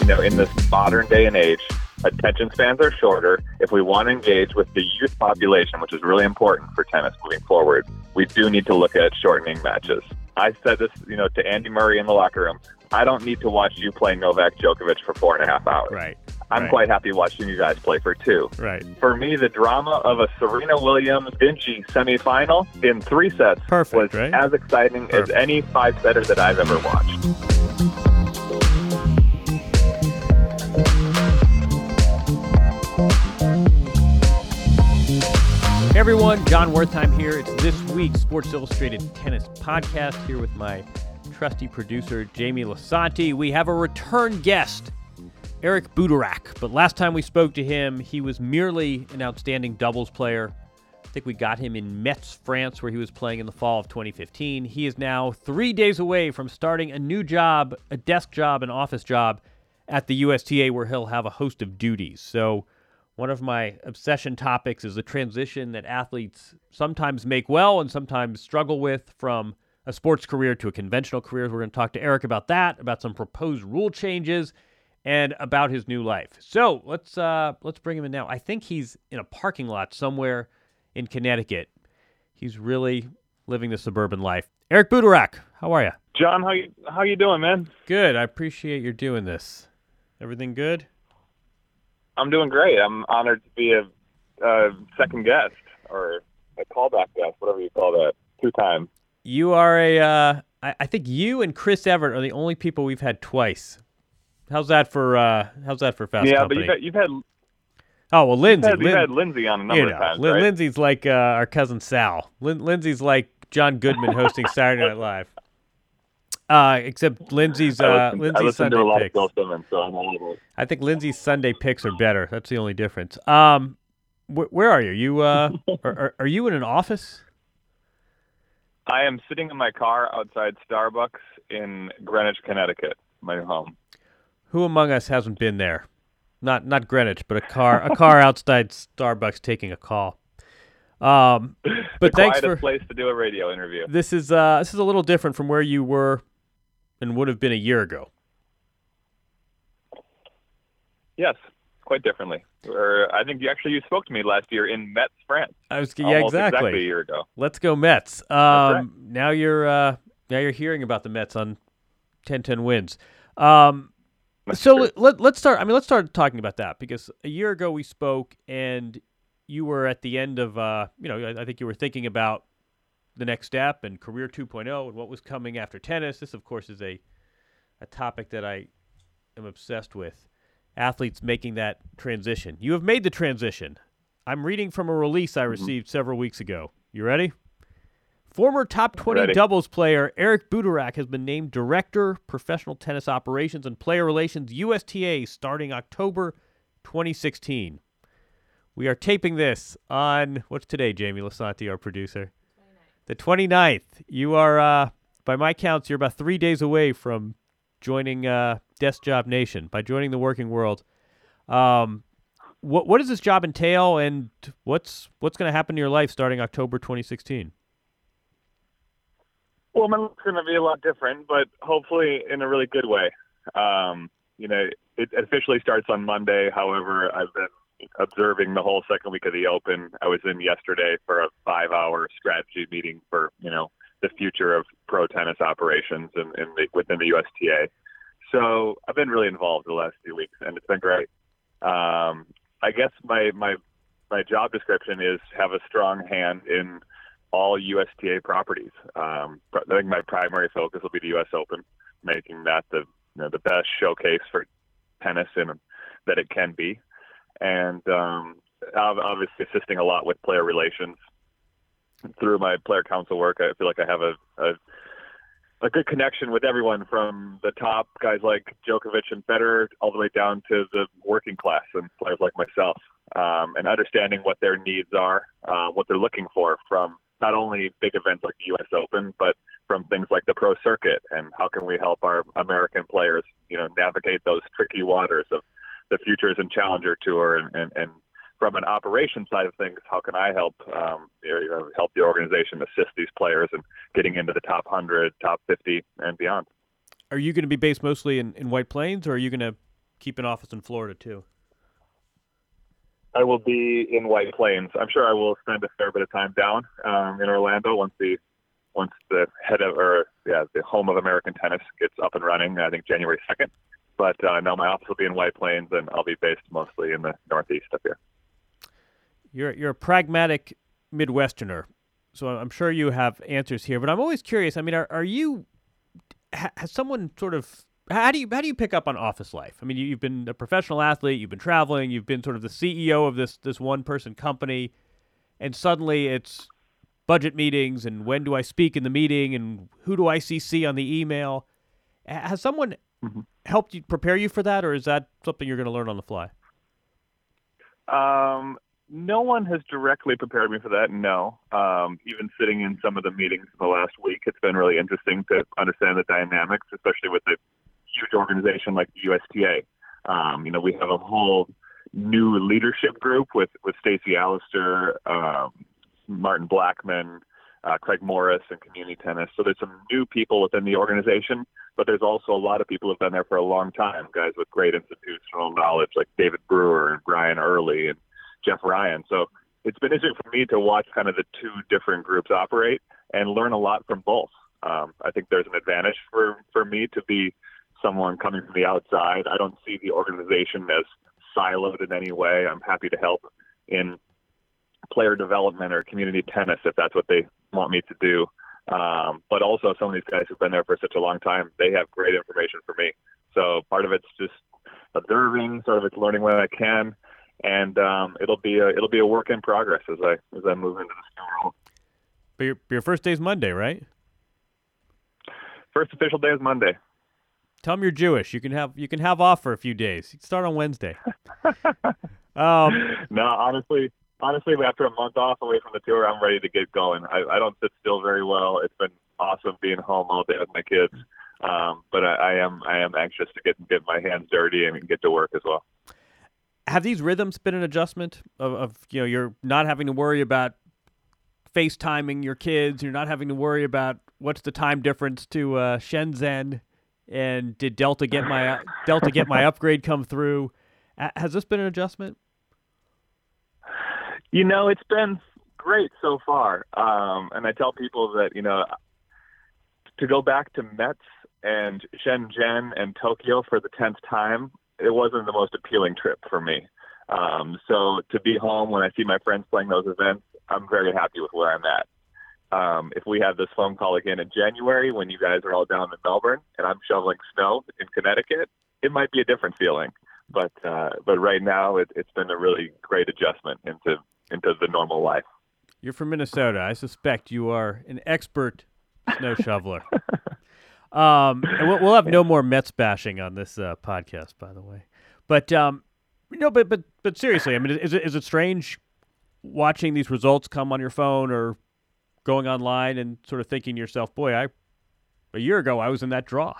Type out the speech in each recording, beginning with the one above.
You know, in this modern day and age, attention spans are shorter. If we want to engage with the youth population, which is really important for tennis moving forward, we do need to look at shortening matches. I said this, you know, to Andy Murray in the locker room. I don't need to watch you play Novak Djokovic for 4.5 hours. Right. I'm quite happy watching you guys play for two. Right. For me, the drama of a Serena Williams Vinci semifinal in 3 sets was right? as exciting as any 5-setter that I've ever watched. Hey everyone, John Wertheim here. It's this week's Sports Illustrated Tennis Podcast here with my trusty producer, Jamie Lisanti. We have a return guest, Eric Butorac. But last time we spoke to him, he was merely an outstanding doubles player. I think we got him in Metz, France, where he was playing in the fall of 2015. He is now 3 days away from starting a new job, a desk job, an office job at the USTA, where he'll have a host of duties. So one of my obsession topics is the transition that athletes sometimes make well and sometimes struggle with from a sports career to a conventional career. We're going to talk to Eric about that, about some proposed rule changes, and about his new life. So let's bring him in now. I think he's in a parking lot somewhere in Connecticut. He's really living the suburban life. Eric Butorac, how are you? John, how you doing, man? Good. I appreciate you doing this. Everything good? I'm doing great. I'm honored to be a second guest or a callback guest, whatever you call that, 2-time. You are I think you and Chris Everett are the only people we've had twice. How's that for Fast Company? Yeah, but you've had oh well, Lindsay. You've had Lindsay on a number of times. Right? Lindsay's like our cousin Sal. Lindsay's like John Goodman hosting Saturday Night Live. Except Lindsay's Lindsay's Sunday to a lot picks. Of Simmons, so I'm all over. I think Lindsay's Sunday picks are better. That's the only difference. Where are you? You are you in an office? I am sitting in my car outside Starbucks in Greenwich, Connecticut, my home. Who among us hasn't been there? Not Greenwich, but a car outside Starbucks taking a call. But thanks for place to do a radio interview. This is a little different from where you were. And would have been a year ago. Yes, quite differently. Or I think you spoke to me last year in Metz, France. Exactly a year ago. Let's go Mets. Now you're hearing about the Mets on 10-10 wins. Let's start talking about that, because a year ago we spoke and you were at the end of I think you were thinking about the next step and career 2.0 and what was coming after tennis. This, of course, is a topic that I am obsessed with. Athletes making that transition. You have made the transition. I'm reading from a release I received several weeks ago. You ready? Former top 20 doubles player Eric Butorac has been named Director, Professional Tennis Operations and Player Relations, USTA, starting October 2016. We are taping this on, what's today, Jamie Lisanti, our producer? 29th. The 29th. You are, by my counts, you're about 3 days away from joining Desk Job Nation, by joining the working world. What does this job entail, and what's going to happen to your life starting October 2016? Well, my life's going to be a lot different, but hopefully in a really good way. It officially starts on Monday. However, I've been observing the whole second week of the Open. I was in yesterday for a 5-hour strategy meeting for, the future of pro tennis operations within the USTA. So I've been really involved the last few weeks, and it's been great. I guess my job description is have a strong hand in all USTA properties. I think my primary focus will be the U.S. Open, making that the best showcase for tennis and that it can be, and obviously assisting a lot with player relations through my player council work. I feel like I have a good connection with everyone from the top guys like Djokovic and Federer all the way down to the working class and players like myself, and understanding what their needs are, what they're looking for from not only big events like the U.S. Open, but from things like the pro circuit, and how can we help our American players, navigate those tricky waters of the Futures and Challenger Tour, and from an operation side of things, how can I help help the organization assist these players in getting into the top 100, top 50, and beyond? Are you going to be based mostly in White Plains, or are you going to keep an office in Florida too? I will be in White Plains. I'm sure I will spend a fair bit of time down in Orlando once the the home of American tennis gets up and running. I think January 2nd. But no, my office will be in White Plains, and I'll be based mostly in the Northeast up here. You're a pragmatic Midwesterner, so I'm sure you have answers here. But I'm always curious. I mean, are you? Has someone sort of? How do you pick up on office life? I mean, you've been a professional athlete. You've been traveling. You've been sort of the CEO of this one person company, and suddenly it's budget meetings and when do I speak in the meeting and who do I CC on the email? Has someone helped you prepare you for that, or is that something you're going to learn on the fly? No one has directly prepared me for that, no. Even sitting in some of the meetings in the last week, it's been really interesting to understand the dynamics, especially with a huge organization like the USTA. We have a whole new leadership group with Stacy Allister, Martin Blackman, Craig Morris, and community tennis. So there's some new people within the organization, but there's also a lot of people who have been there for a long time, guys with great institutional knowledge like David Brewer and Brian Early and Jeff Ryan. So it's been interesting for me to watch kind of the two different groups operate and learn a lot from both. I think there's an advantage for me to be someone coming from the outside. I don't see the organization as siloed in any way. I'm happy to help in player development or community tennis if that's what they want me to do. But also some of these guys who've been there for such a long time, they have great information for me. So part of it's just observing, sort of it's learning when I can. And it'll be a work in progress as I move into this new role. But your first day is Monday, right? First official day is Monday. Tell them you're Jewish. You can have off for a few days. You can start on Wednesday. No, honestly, after a month off away from the tour, I'm ready to get going. I don't sit still very well. It's been awesome being home all day with my kids, but I am anxious to get my hands dirty and get to work as well. Have these rhythms been an adjustment of you're not having to worry about FaceTiming your kids, you're not having to worry about what's the time difference to Shenzhen, and did Delta get my upgrade come through? Has this been an adjustment? It's been great so far, and I tell people that to go back to Metz and Shenzhen and Tokyo for the 10th time. It wasn't the most appealing trip for me. So to be home when I see my friends playing those events, I'm very happy with where I'm at. If we have this phone call again in January when you guys are all down in Melbourne and I'm shoveling snow in Connecticut, it might be a different feeling. But right now it's been a really great adjustment into the normal life. You're from Minnesota. I suspect you are an expert snow shoveler. And we'll have no more Mets bashing on this podcast, by the way. But No, but seriously, I mean, is it strange watching these results come on your phone or going online and sort of thinking to yourself, boy, a year ago I was in that draw?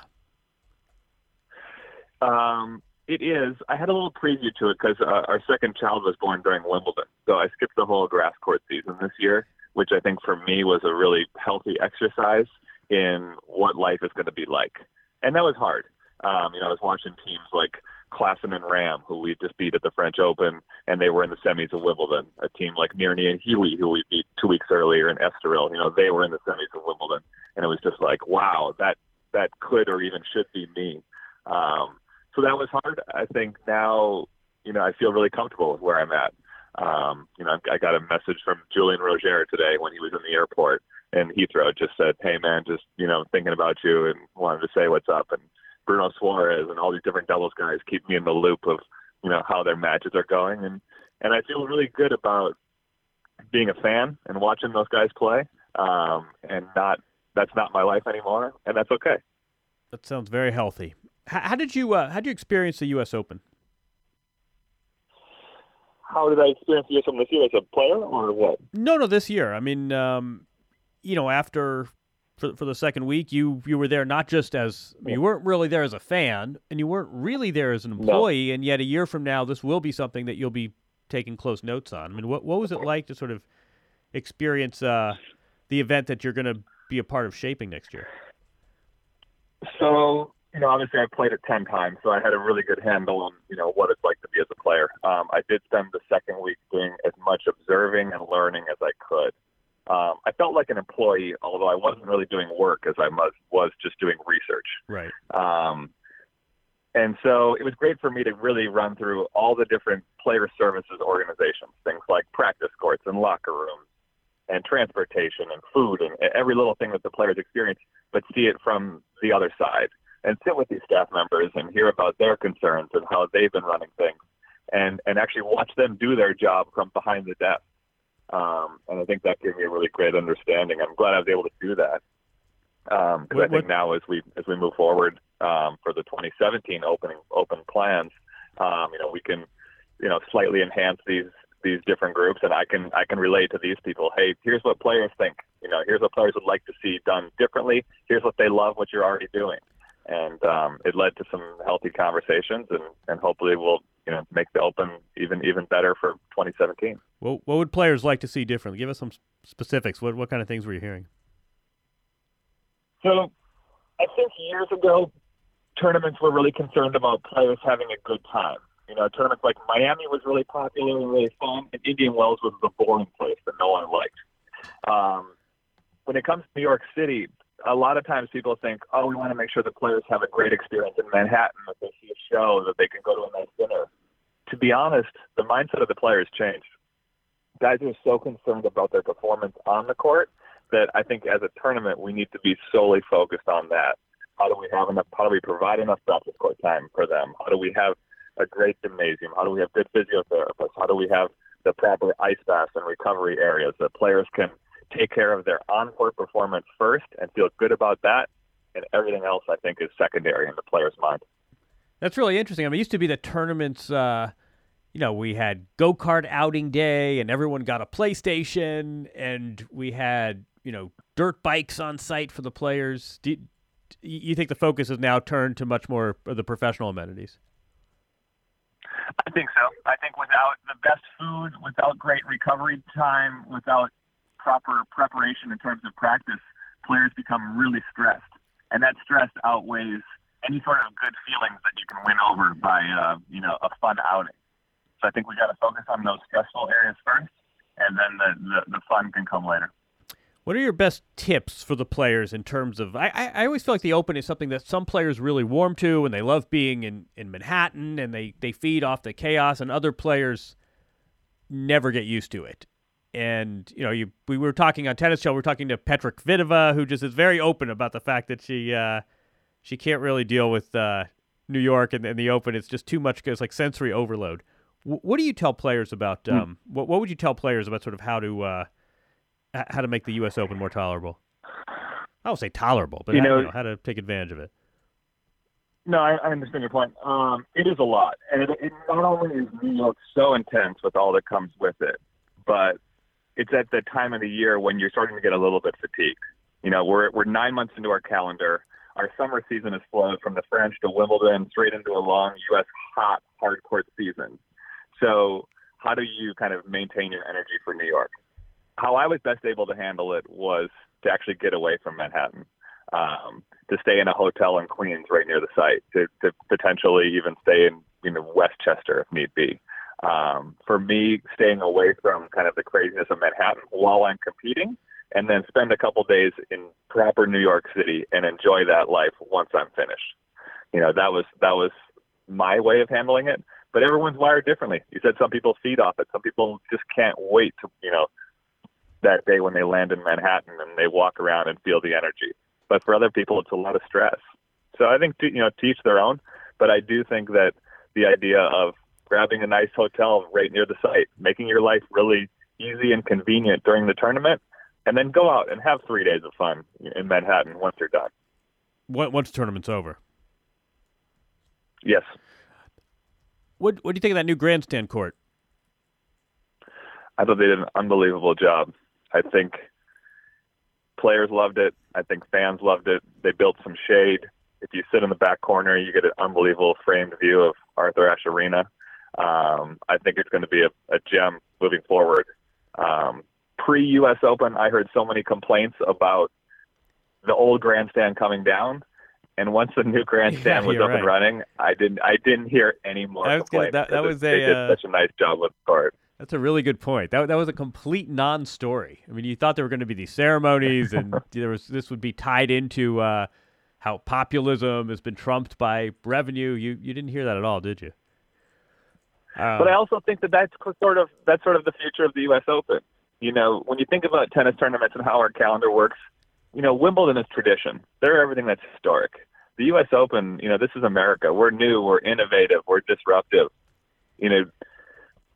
It is. I had a little preview to it because our second child was born during Wimbledon, so I skipped the whole grass court season this year, which I think for me was a really healthy exercise in what life is going to be like. And that was hard. You know, I was watching teams like Klassen and Ram, who we just beat at the French Open, and they were in the semis of Wimbledon. A team like Mirny and Healy, who we beat 2 weeks earlier, and Estoril, you know, they were in the semis of Wimbledon. And it was just like, wow, that could or even should be me. So that was hard. I think now, you know, I feel really comfortable with where I'm at. You know, I got a message from Julien Rojer today when he was in the airport, and Heathrow just said, hey, man, just, you know, thinking about you and wanted to say what's up. And Bruno Suarez and all these different doubles guys keep me in the loop of, you know, how their matches are going. And I feel really good about being a fan and watching those guys play. And that's not my life anymore. And that's okay. That sounds very healthy. How did you experience the U.S. Open? How did I experience the U.S. Open this year? As a player or what? No, this year. I mean, you know, after for the second week, you were there not just as – you weren't really there as a fan, and you weren't really there as an employee, no. And yet a year from now, this will be something that you'll be taking close notes on. I mean, what was it like to sort of experience the event that you're going to be a part of shaping next year? So – you know, obviously I played it 10 times, so I had a really good handle on, you know, what it's like to be as a player. I did spend the second week doing as much observing and learning as I could. I felt like an employee, although I wasn't really doing work as I was just doing research. Right. And so it was great for me to really run through all the different player services organizations, things like practice courts and locker rooms and transportation and food and every little thing that the players experience, but see it from the other side. And sit with these staff members and hear about their concerns and how they've been running things and actually watch them do their job from behind the desk. And I think that gave me a really great understanding. I'm glad I was able to do that. Because I think now as we move forward for the 2017 open plans, you know, we can, you know, slightly enhance these different groups, and I can relate to these people. Hey, here's what players think. You know, here's what players would like to see done differently. Here's what they love, what you're already doing. And it led to some healthy conversations, and hopefully we'll, you know, make the Open even better for 2017. Well, what would players like to see differently? Give us some specifics. What kind of things were you hearing? So I think years ago, tournaments were really concerned about players having a good time. You know, tournaments like Miami was really popular and really fun, and Indian Wells was the boring place that no one liked. When it comes to New York City, a lot of times people think, oh, we want to make sure the players have a great experience in Manhattan, that they see a show, that they can go to a nice dinner. To be honest, the mindset of the players changed. Guys are so concerned about their performance on the court that I think as a tournament, we need to be solely focused on that. How do we provide enough practice court time for them? How do we have a great gymnasium? How do we have good physiotherapists? How do we have the proper ice baths and recovery areas that players can take care of their on-court performance first and feel good about that, and everything else I think is secondary in the player's mind. That's really interesting. I mean, it used to be that tournaments, you know, we had go-kart outing day and everyone got a PlayStation, and we had, you know, dirt bikes on site for the players. Do you think the focus is now turned to much more of the professional amenities? I think so. I think without the best food, without great recovery time, without proper preparation in terms of practice, players become really stressed, and that stress outweighs any sort of good feelings that you can win over by, you know, a fun outing. So I think we got to focus on those stressful areas first, and then the fun can come later. What are your best tips for the players in terms of, I always feel like the Open is something that some players really warm to, and they love being in Manhattan, and they feed off the chaos, and other players never get used to it. And, you know, we were talking on Tennis Show, we were talking to Petra Kvitova, who just is very open about the fact that she can't really deal with New York and the Open. It's just too much. It's like sensory overload. What do you tell players about what would you tell players about sort of how to make the U.S. Open more tolerable? I don't say tolerable, but you know, how to take advantage of it. No, I understand your point. It is a lot. And it not only is New York so intense with all that comes with it, but it's at the time of the year when you're starting to get a little bit fatigued. You know, we're 9 months into our calendar. Our summer season has flowed from the French to Wimbledon, straight into a long U.S. hot, hard court season. So how do you kind of maintain your energy for New York? How I was best able to handle it was to actually get away from Manhattan, to stay in a hotel in Queens right near the site, to potentially even stay in, you know, Westchester if need be. For me, staying away from kind of the craziness of Manhattan while I'm competing, and then spend a couple days in proper New York City and enjoy that life once I'm finished. You know, that was my way of handling it, but everyone's wired differently. You said some people feed off it. Some people just can't wait to, you know, that day when they land in Manhattan and they walk around and feel the energy. But for other people, it's a lot of stress. So I think, you know, to each their own, but I do think that the idea of grabbing a nice hotel right near the site, making your life really easy and convenient during the tournament, and then go out and have 3 days of fun in Manhattan once you're done. Once the tournament's over. Yes. What do you think of that new grandstand court? I thought they did an unbelievable job. I think players loved it. I think fans loved it. They built some shade. If you sit in the back corner, you get an unbelievable framed view of Arthur Ashe Arena. I think it's going to be a gem moving forward. Pre-U.S. Open, I heard so many complaints about the old grandstand coming down, and once the new grandstand was up right. and running, I didn't hear any more complaints. They did such a nice job with the court. That's a really good point. That was a complete non-story. I mean, you thought there were going to be these ceremonies, and this would be tied into how populism has been trumped by revenue. You didn't hear that at all, did you? But I also think that's sort of the future of the U.S. Open. You know, when you think about tennis tournaments and how our calendar works, you know, Wimbledon is tradition. They're everything that's historic. The U.S. Open, you know, this is America. We're new. We're innovative. We're disruptive. You know,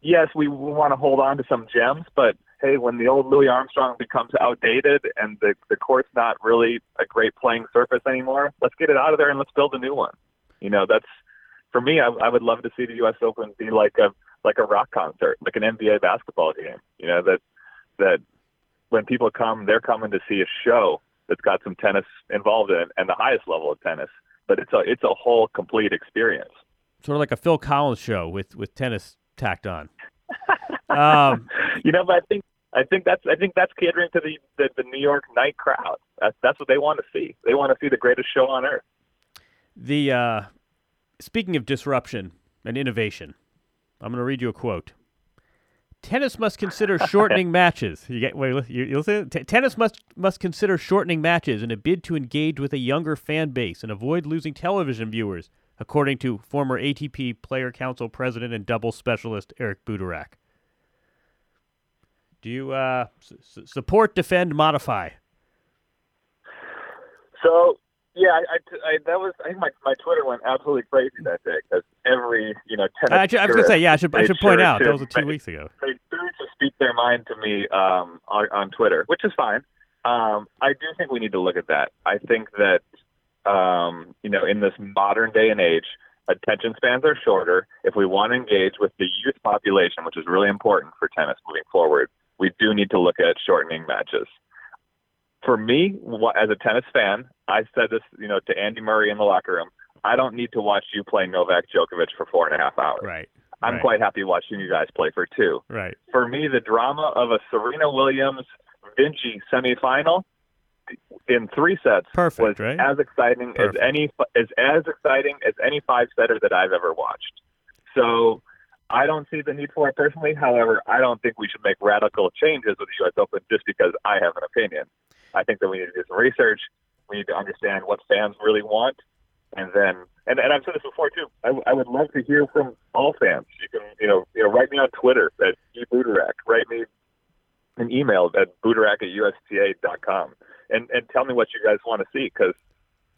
yes, we want to hold on to some gems, but, hey, when the old Louis Armstrong becomes outdated and the court's not really a great playing surface anymore, let's get it out of there and let's build a new one. You know, that's, for me, I would love to see the U.S. Open be like a rock concert, like an NBA basketball game, you know, that when people come, they're coming to see a show that's got some tennis involved in it and the highest level of tennis. But it's a whole complete experience. Sort of like a Phil Collins show with tennis tacked on. You know, but I think that's catering to the New York night crowd. That's what they want to see. They want to see the greatest show on earth. The speaking of disruption and innovation, I'm going to read you a quote. Tennis must consider shortening matches. You'll say tennis must consider shortening matches in a bid to engage with a younger fan base and avoid losing television viewers, according to former ATP Player Council President and doubles specialist Eric Butorac. Do you support, defend, modify? So yeah, I think my Twitter went absolutely crazy that day because every, you know, tennis. I was gonna say, yeah, I should point out that was 2 weeks ago. They do to speak their mind to me on Twitter, which is fine. I do think we need to look at that. I think that you know, in this modern day and age, attention spans are shorter. If we want to engage with the youth population, which is really important for tennis moving forward, we do need to look at shortening matches. For me, as a tennis fan, I said this, you know, to Andy Murray in the locker room. I don't need to watch you play Novak Djokovic for 4.5 hours. Right. I'm quite happy watching you guys play for 2. Right. For me, the drama of a Serena Williams Vinci semifinal in 3 sets was right? as exciting Perfect. as any 5-setter that I've ever watched. So I don't see the need for it personally. However, I don't think we should make radical changes with the U.S. Open just because I have an opinion. I think that we need to do some research. We need to understand what fans really want. And then, and I've said this before too, I would love to hear from all fans. You can, you know, write me on Twitter at eButorac. Write me an email at butorac@usta.com and tell me what you guys want to see, because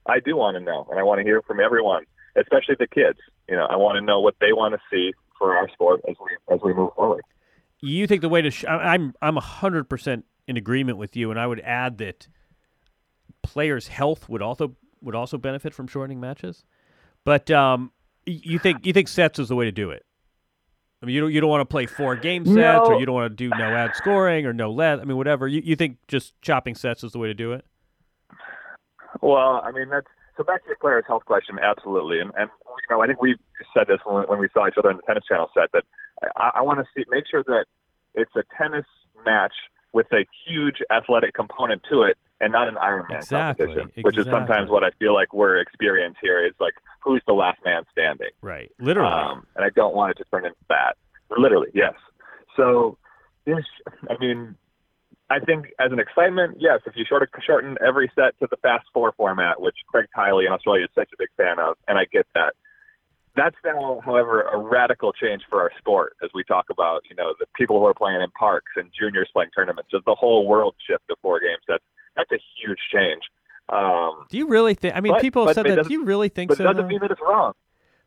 I do want to know, and I want to hear from everyone, especially the kids. You know, I want to know what they want to see for our sport as we move forward. You think the way to I'm 100% in agreement with you, and I would add that players' health would also benefit from shortening matches. But you think sets is the way to do it? I mean, you don't want to play four game sets, or you don't want to do no ad scoring or no less. I mean, whatever. You think just chopping sets is the way to do it? Well, I mean, that's so back to your player's health question. Absolutely, and you know, I think we said this when we saw each other on the Tennis Channel set that I want to make sure that it's a tennis match with a huge athletic component to it, and not an Ironman competition, which is sometimes what I feel like we're experiencing here. It's like, who's the last man standing? Right, literally. And I don't want it to turn into that. Literally, yes. So this, I mean, I think as an excitement, yes, if you shorten every set to the fast four format, which Craig Tiley in Australia is such a big fan of, and I get that. That's now, however, a radical change for our sport as we talk about, you know, the people who are playing in parks and juniors playing tournaments. Just the whole world shift to four game sets. That's a huge change. Do you really think? I mean, people have said that. Do you really think so? But it doesn't mean that it's wrong.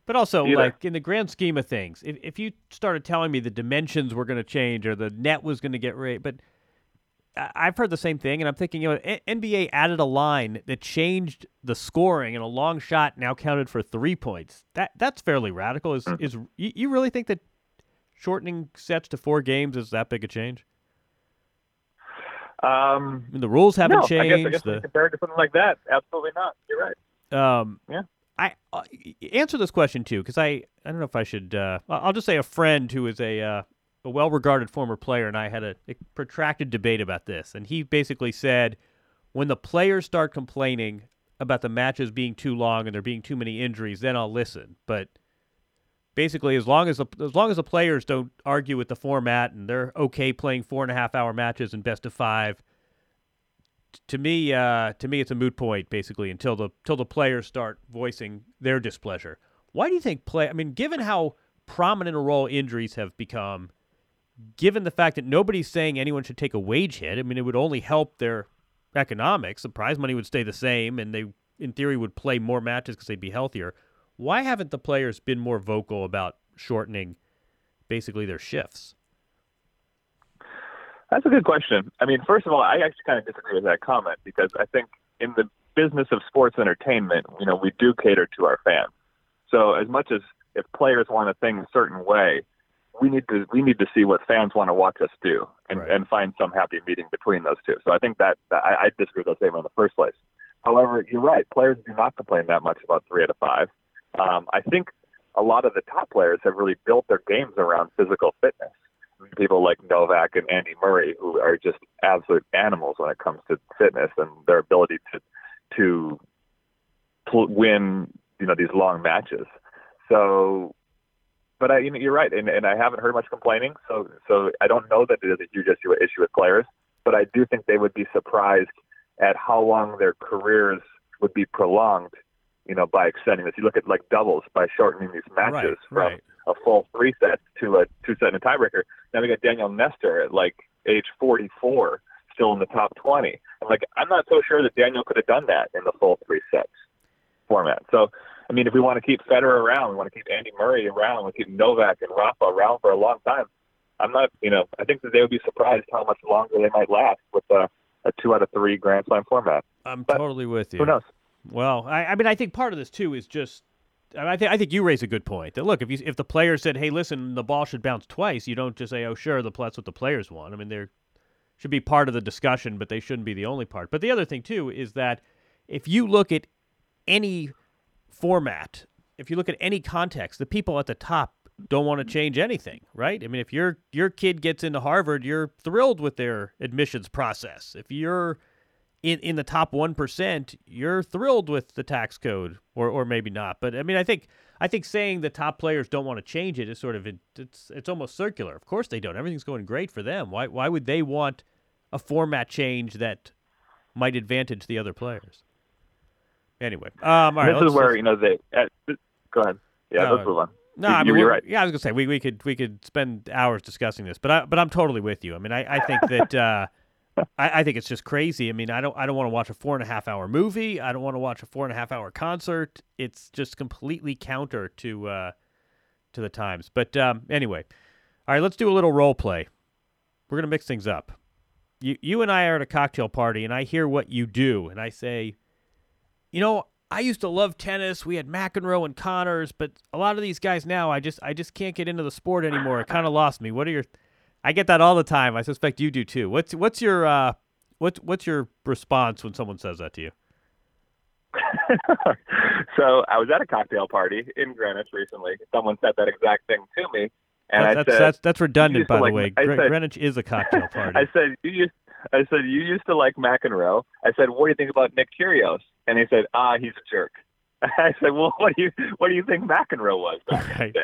But also, like, in the grand scheme of things, if you started telling me the dimensions were going to change or the net was going to get raised, but I've heard the same thing, and I'm thinking, you know, NBA added a line that changed the scoring, and a long shot now counted for 3 points. That's fairly radical. Is you really think that shortening sets to four games is that big a change? I mean, the rules haven't changed. I guess compared to something like that, absolutely not. You're right. Yeah. I answer this question too, because I don't know if I should. I'll just say a friend who is a well-regarded former player, and I had a protracted debate about this, and he basically said when the players start complaining about the matches being too long and there being too many injuries, then I'll listen. But basically, as long as the players don't argue with the format and they're okay playing 4.5 hour matches and best of five, to me it's a moot point basically until the players start voicing their displeasure. Why do you think I mean, given how prominent a role injuries have become, given the fact that nobody's saying anyone should take a wage hit, I mean, it would only help their economics. The prize money would stay the same, and they, in theory, would play more matches because they'd be healthier. Why haven't the players been more vocal about shortening basically their shifts? That's a good question. I mean, first of all, I actually kind of disagree with that comment because I think in the business of sports entertainment, you know, we do cater to our fans. So as much as if players want a thing a certain way, we need to see what fans want to watch us do and find some happy meeting between those two. So I think that I disagree with that statement in the first place. However, you're right. Players do not complain that much about 3 out of 5. I think a lot of the top players have really built their games around physical fitness. People like Novak and Andy Murray, who are just absolute animals when it comes to fitness and their ability to win, you know, these long matches. So, but I, you know, you're right, and I haven't heard much complaining. So I don't know that it is a huge issue with players, but I do think they would be surprised at how long their careers would be prolonged, you know, by extending this. You look at like doubles by shortening these matches from a full 3 sets to a 2-set and a tiebreaker. Now we got Daniel Nestor at like age 44 still in the top 20. And like, I'm not so sure that Daniel could have done that in the full 3 sets format. So, I mean, if we want to keep Federer around, we want to keep Andy Murray around, we keep Novak and Rafa around for a long time. I'm not, you know, I think that they would be surprised how much longer they might last with a 2 out of 3 Grand Slam format. But totally with you. Who knows? Well, I mean, I think part of this too is just, I think you raise a good point that look, if the player said, hey, listen, the ball should bounce twice, you don't just say, oh, sure, that's what the players want. I mean, they should be part of the discussion, but they shouldn't be the only part. But the other thing too is that if you look at any format, if you look at any context, the people at the top don't want to change anything, right? I mean, if your kid gets into Harvard, you're thrilled with their admissions process. If you're in the top 1%, you're thrilled with the tax code, or maybe not. But I mean, I think saying the top players don't want to change it is sort of it's almost circular. Of course they don't. Everything's going great for them. Why would they want a format change that might advantage the other players? Anyway, all right. This is where, you know, they go ahead. Yeah, let's move on. No, I mean, you're right. Yeah, I was gonna say we could spend hours discussing this, but I'm totally with you. I mean, I think that I think it's just crazy. I mean, I don't want to watch a 4.5 hour movie. I don't want to watch a 4.5 hour concert. It's just completely counter to the times. But anyway, all right, let's do a little role play. We're gonna mix things up. You and I are at a cocktail party, and I hear what you do, and I say, you know, I used to love tennis. We had McEnroe and Connors, but a lot of these guys now, I just can't get into the sport anymore. It kind of lost me. What are your? I get that all the time. I suspect you do too. What's your response when someone says that to you? So I was at a cocktail party in Greenwich recently. Someone said that exact thing to me, and that's redundant, by the way. Greenwich is a cocktail party. I said, you used to like McEnroe. I said, what do you think about Nick Kyrgios? And he said, he's a jerk. I said, well, what do you think McEnroe was back in the day?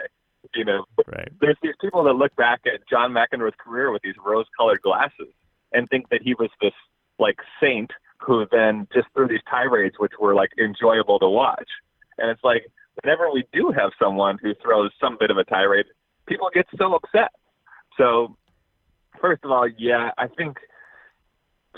You know, right. There's these people that look back at John McEnroe's career with these rose-colored glasses and think that he was this, like, saint who then just threw these tirades, which were, like, enjoyable to watch. And it's like, whenever we do have someone who throws some bit of a tirade, people get so upset. So, first of all, yeah, I think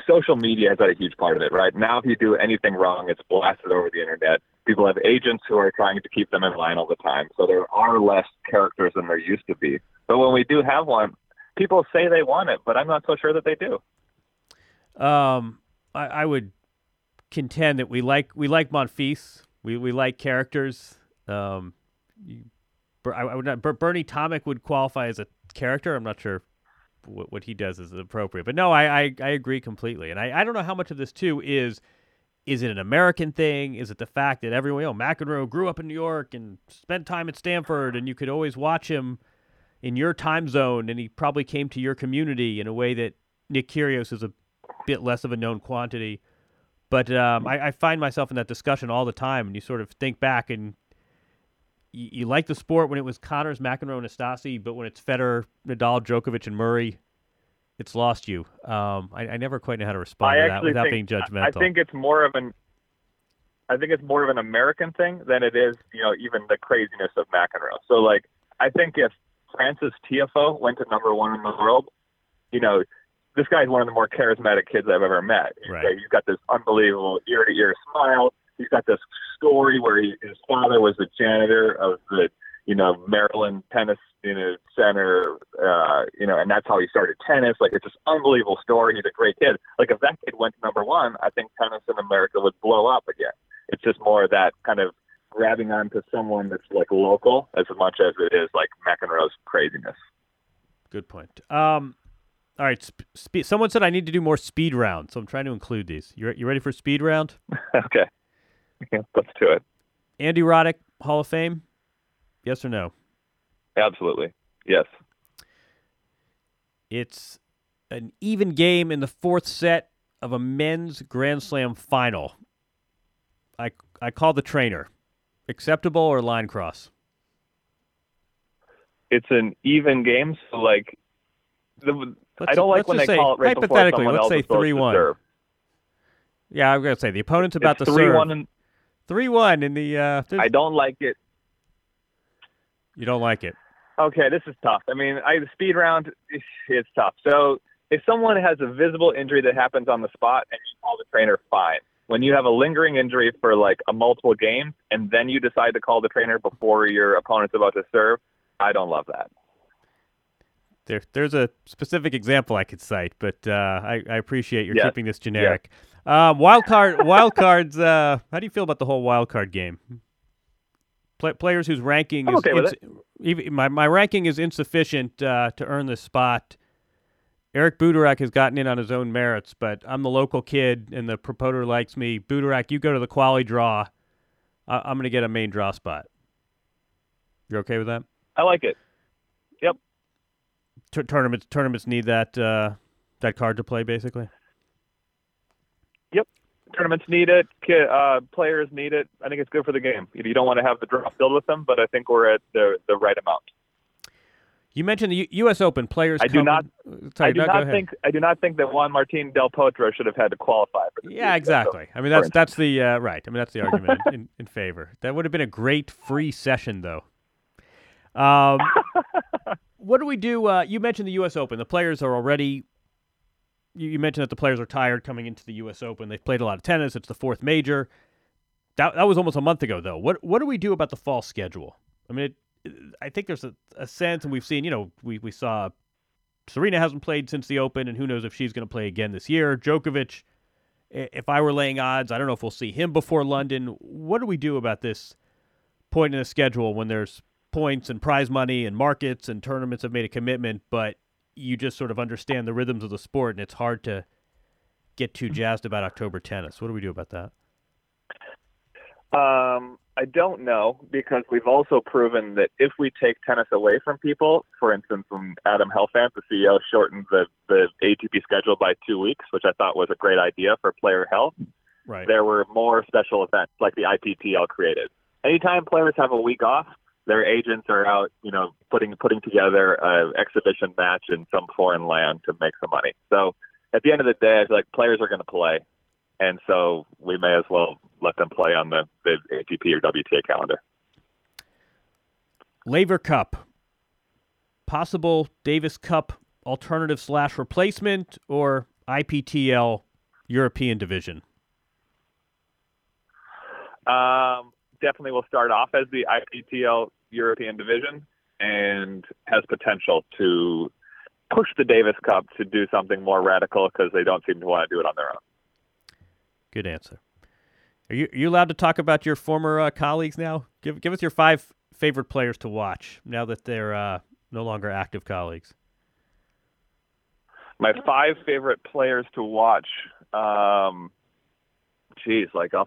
social media has had a huge part of it, right? Now, if you do anything wrong, it's blasted over the internet. People have agents who are trying to keep them in line all the time. So there are less characters than there used to be. But when we do have one, people say they want it, but I'm not so sure that they do. I would contend that we like Monfils. We like characters. Bernie Tomic would qualify as a character. I'm not sure what he does is appropriate. But no, I agree completely. And I don't know how much of this, too, is it an American thing? Is it the fact that everyone, McEnroe grew up in New York and spent time at Stanford, and you could always watch him in your time zone, and he probably came to your community in a way that Nick Kyrgios is a bit less of a known quantity. But I find myself in that discussion all the time, and you sort of think back, and you like the sport when it was Connors, McEnroe, and Agassi, but when it's Federer, Nadal, Djokovic, and Murray, it's lost you. I never quite know how to respond to that without being judgmental. I think it's more of an American thing than it is, even the craziness of McEnroe. So, I think if Francis Tiafoe went to number one in the world, this guy's one of the more charismatic kids I've ever met. Right. He's got this unbelievable ear-to-ear smile. He's got this story where his father was the janitor of the, Maryland tennis, center, and that's how he started tennis. It's this unbelievable story. He's a great kid. If that kid went to number one, I think tennis in America would blow up again. It's just more of that kind of grabbing onto someone that's local as much as it is McEnroe's craziness. Good point. All right. Someone said I need to do more speed rounds, so I'm trying to include these. You ready for speed round? Okay. Yeah, let's do it. Andy Roddick, Hall of Fame? Yes or no? Absolutely. Yes. It's an even game in the fourth set of a men's Grand Slam final. I call the trainer. Acceptable or line cross? It's an even game, so I don't like when they call it right before someone else is supposed to serve. Yeah, I'm going to say the opponent's about to serve. 3-1 in the... I don't like it. You don't like it. Okay, this is tough. The speed round, it's tough. So if someone has a visible injury that happens on the spot and you call the trainer, fine. When you have a lingering injury for a multiple game and then you decide to call the trainer before your opponent's about to serve, I don't love that. There's a specific example I could cite, but I appreciate your keeping this generic. Yes. Wild cards. How do you feel about the whole wild card game? Players whose ranking is my ranking is insufficient to earn this spot. Eric Butorac has gotten in on his own merits, but I'm the local kid and the propoter likes me. Butorac, you go to the quali draw. I'm going to get a main draw spot. You're okay with that? I like it. Yep. Tournaments need that card to play, basically. Yep. Tournaments need it. Players need it. I think it's good for the game. You don't want to have the draw filled with them, but I think we're at the right amount. You mentioned the U.S. Open players. I do not think that Juan Martín del Potro should have had to qualify for this. Yeah, exactly. So, that's the right. That's the argument in favor. That would have been a great free session, though. What do we do? You mentioned the U.S. Open. The players are already. You mentioned that the players are tired coming into the U.S. Open. They've played a lot of tennis. It's the fourth major. That was almost a month ago, though. What do we do about the fall schedule? I think there's a sense, and we've seen, we saw Serena hasn't played since the Open, and who knows if she's going to play again this year. Djokovic If I were laying odds, I don't know if we'll see him before London. What do we do about this point in the schedule when there's points and prize money and markets and tournaments have made a commitment, but you just sort of understand the rhythms of the sport and it's hard to get too jazzed about October tennis? What do we do about that? I don't know, because we've also proven that if we take tennis away from people, for instance, when Adam Helfand, the CEO, shortened the ATP schedule by 2 weeks, which I thought was a great idea for player health, right, there were more special events like the IPTL created. Anytime players have a week off, their agents are out, putting together an exhibition match in some foreign land to make some money. So at the end of the day, I feel like players are going to play. And so we may as well let them play on the ATP or WTA calendar. Laver Cup. Possible Davis Cup alternative / replacement, or IPTL European division? Definitely will start off as the IPTL European division and has potential to push the Davis Cup to do something more radical because they don't seem to want to do it on their own. Good answer. Are you allowed to talk about your former colleagues now? Give us your 5 favorite players to watch now that they're no longer active colleagues. My 5 favorite players to watch. Off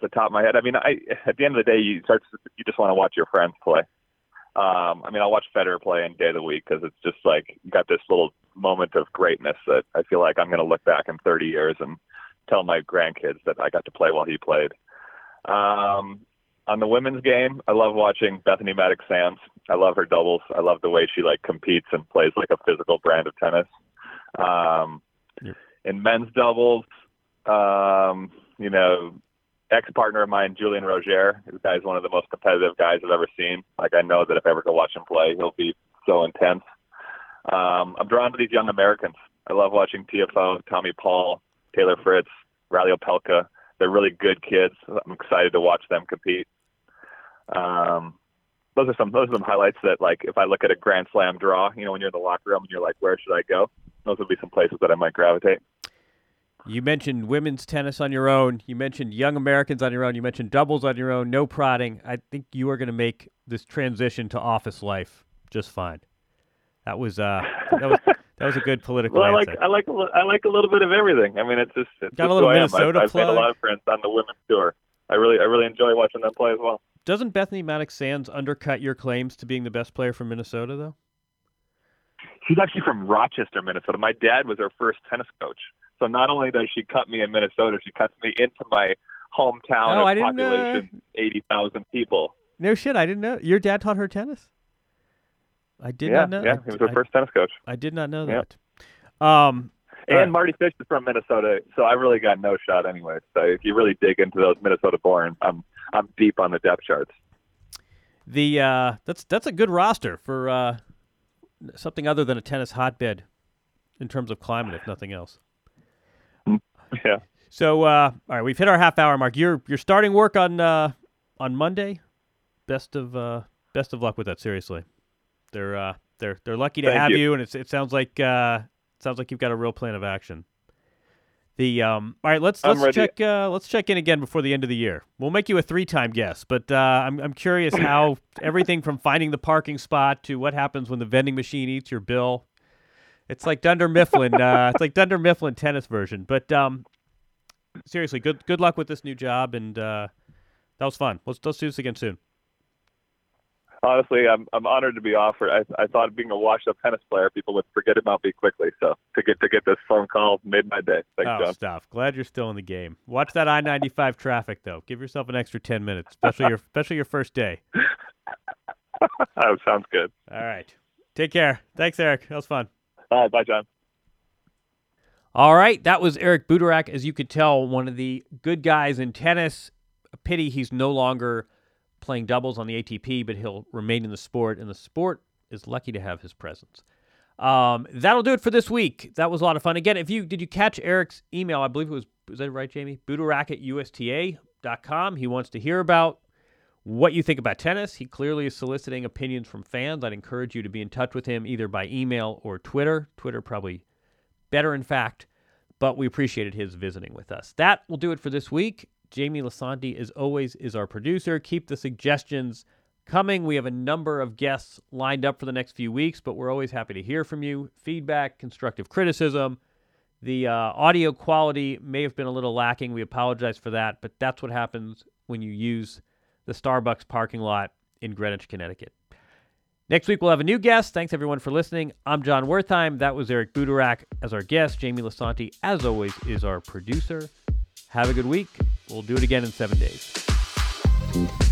the top of my head, at the end of the day, you just want to watch your friends play. I'll watch Federer play any day of the week because it's just like you got this little moment of greatness that I feel like I'm going to look back in 30 years and tell my grandkids that I got to play while he played. On the women's game, I love watching Bethany Maddox Sands. I love her doubles. I love the way she competes and plays a physical brand of tennis. In men's doubles, ex-partner of mine, Julien Rojer, this guy is one of the most competitive guys I've ever seen. I know that if I ever go watch him play, he'll be so intense. I'm drawn to these young Americans. I love watching Tiafoe, Tommy Paul, Taylor Fritz, Riley Opelka. They're really good kids. I'm excited to watch them compete. Those are some highlights that, if I look at a Grand Slam draw, when you're in the locker room and you're like, where should I go? Those would be some places that I might gravitate. You mentioned women's tennis on your own. You mentioned young Americans on your own. You mentioned doubles on your own. No prodding. I think you are going to make this transition to office life just fine. That was a good political answer. I like a little bit of everything. It's got a little Minnesota plug. I've made a lot of friends on the women's tour. I really enjoy watching them play as well. Doesn't Bethany Maddox Sands undercut your claims to being the best player from Minnesota, though? She's actually from Rochester, Minnesota. My dad was her first tennis coach. So not only does she cut me in Minnesota, she cuts me into my hometown of population, 80,000 people. No shit, I didn't know. Your dad taught her tennis? I did not know. Yeah, he was her first tennis coach. I did not know that. Yeah. Marty Fish is from Minnesota, so I really got no shot anyway. So if you really dig into those Minnesota-born, I'm deep on the depth charts. That's a good roster for something other than a tennis hotbed in terms of climate, if nothing else. Yeah. So all right, we've hit our half-hour mark. You're starting work on Monday. Best of luck with that. Seriously. They're lucky to have you, and it sounds like you've got a real plan of action. All right, let's check in again before the end of the year. We'll make you a 3-time guest, but I'm curious how everything from finding the parking spot to what happens when the vending machine eats your bill. It's like Dunder Mifflin. It's like Dunder Mifflin tennis version. But seriously, good luck with this new job, and that was fun. Let's do this again soon. Honestly, I'm honored to be offered. I thought being a washed-up tennis player, people would forget about me quickly. So to get this phone call made my day. Thanks, John. Stop. Glad you're still in the game. Watch that I-95 traffic, though. Give yourself an extra 10 minutes, especially your first day. Oh, sounds good. All right. Take care. Thanks, Eric. That was fun. All right. Bye, John. All right. That was Eric Butorac, as you could tell, one of the good guys in tennis. A pity he's no longer playing doubles on the ATP, but he'll remain in the sport, and the sport is lucky to have his presence. That'll do it for this week. That was a lot of fun. Again, did you catch Eric's email? I believe it was that right, Jamie? Butorac@usta.com. He wants to hear about what you think about tennis. He clearly is soliciting opinions from fans. I'd encourage you to be in touch with him either by email or Twitter. Twitter probably better, in fact. but we appreciated his visiting with us. That will do it for this week. Jamie Lisanti, as always, is our producer. Keep the suggestions coming. We have a number of guests lined up for the next few weeks, but we're always happy to hear from you. Feedback, constructive criticism. The audio quality may have been a little lacking. We apologize for that, but that's what happens when you use the Starbucks parking lot in Greenwich, Connecticut. Next week, we'll have a new guest. Thanks, everyone, for listening. I'm John Wertheim. That was Eric Butorac as our guest. Jamie Lisanti, as always, is our producer. Have a good week. We'll do it again in 7 days.